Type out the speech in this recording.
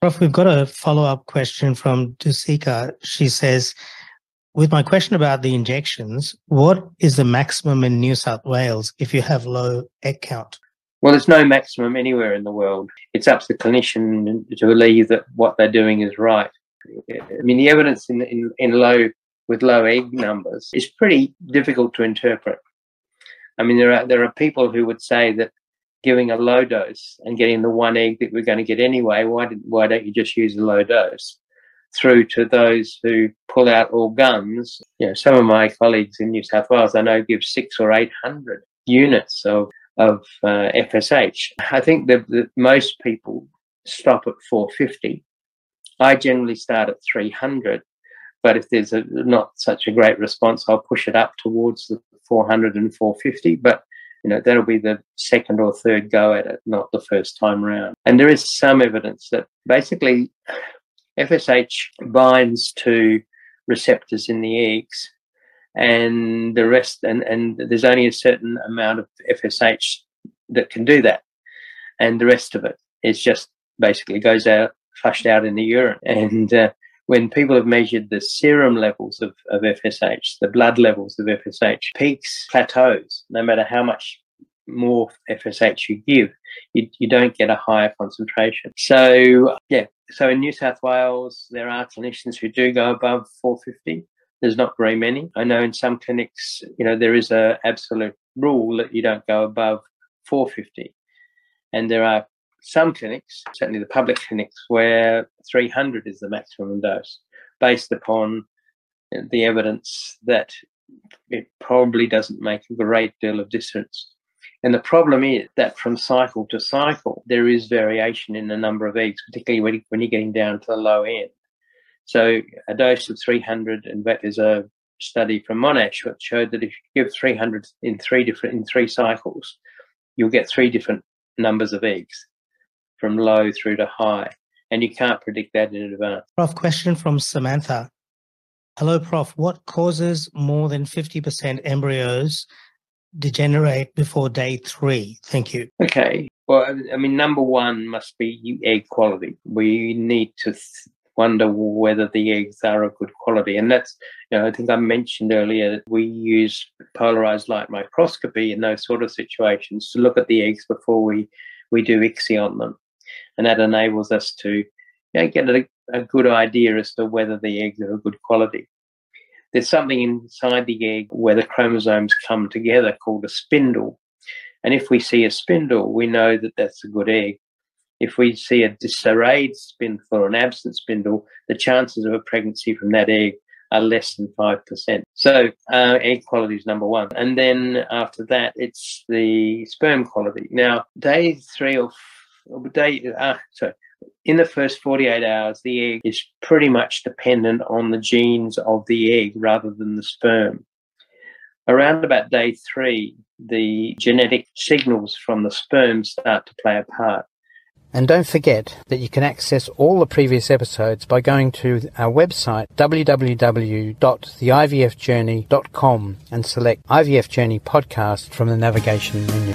Prof, we've got a follow-up question from Dusika. She says, with my question about the injections, what is the maximum in New South Wales if you have low egg count? Well, there's no maximum anywhere in the world. It's up to the clinician to believe that what they're doing is right. I mean, the evidence with low egg numbers is pretty difficult to interpret. I mean, there are people who would say that giving a low dose and getting the one egg that we're going to get anyway, why don't you just use the low dose? Through to those who pull out all guns. You know, some of my colleagues in New South Wales I know give 600 or 800 units of FSH. I think that most people stop at 450. I generally start at 300, but if there's not such a great response, I'll push it up towards the 400 and 450. But you know, that'll be the second or third go at it, not the first time round. And there is some evidence that basically FSH binds to receptors in the eggs, and the rest, and there's only a certain amount of FSH that can do that, and the rest of it is just basically goes out, flushed out in the urine. And when people have measured the serum levels of FSH, the blood levels of FSH, peaks, plateaus, no matter how much more FSH you give, you don't get a higher concentration. So in New South Wales, there are clinicians who do go above 450. There's not very many. I know in some clinics, you know, there is an absolute rule that you don't go above 450. And there are some clinics, certainly the public clinics, where 300 is the maximum dose, based upon the evidence that it probably doesn't make a great deal of difference. And the problem is that from cycle to cycle, there is variation in the number of eggs, particularly when you're getting down to the low end. So a dose of 300, in fact, there's a study from Monash which showed that if you give 300 in three cycles, you'll get three different numbers of eggs, from low through to high, and you can't predict that in advance. Prof, question from Samantha. Hello, Prof. What causes more than 50% embryos degenerate before day 3? Thank you. Okay. Well, I mean, number one must be egg quality. We need to wonder whether the eggs are of good quality. And that's, you know, I think I mentioned earlier that we use polarized light microscopy in those sort of situations to look at the eggs before we do ICSI on them. And that enables us to, you know, get a good idea as to whether the eggs are of good quality. There's something inside the egg where the chromosomes come together called a spindle. And if we see a spindle, we know that that's a good egg. If we see a disarrayed spindle or an absent spindle, the chances of a pregnancy from that egg are less than 5%. So egg quality is number one. And then after that, it's the sperm quality. Now, in the first 48 hours, the egg is pretty much dependent on the genes of the egg rather than the sperm. Around about day 3, the genetic signals from the sperm start to play a part. And don't forget that you can access all the previous episodes by going to our website www.theivfjourney.com and select IVF Journey Podcast from the navigation menu.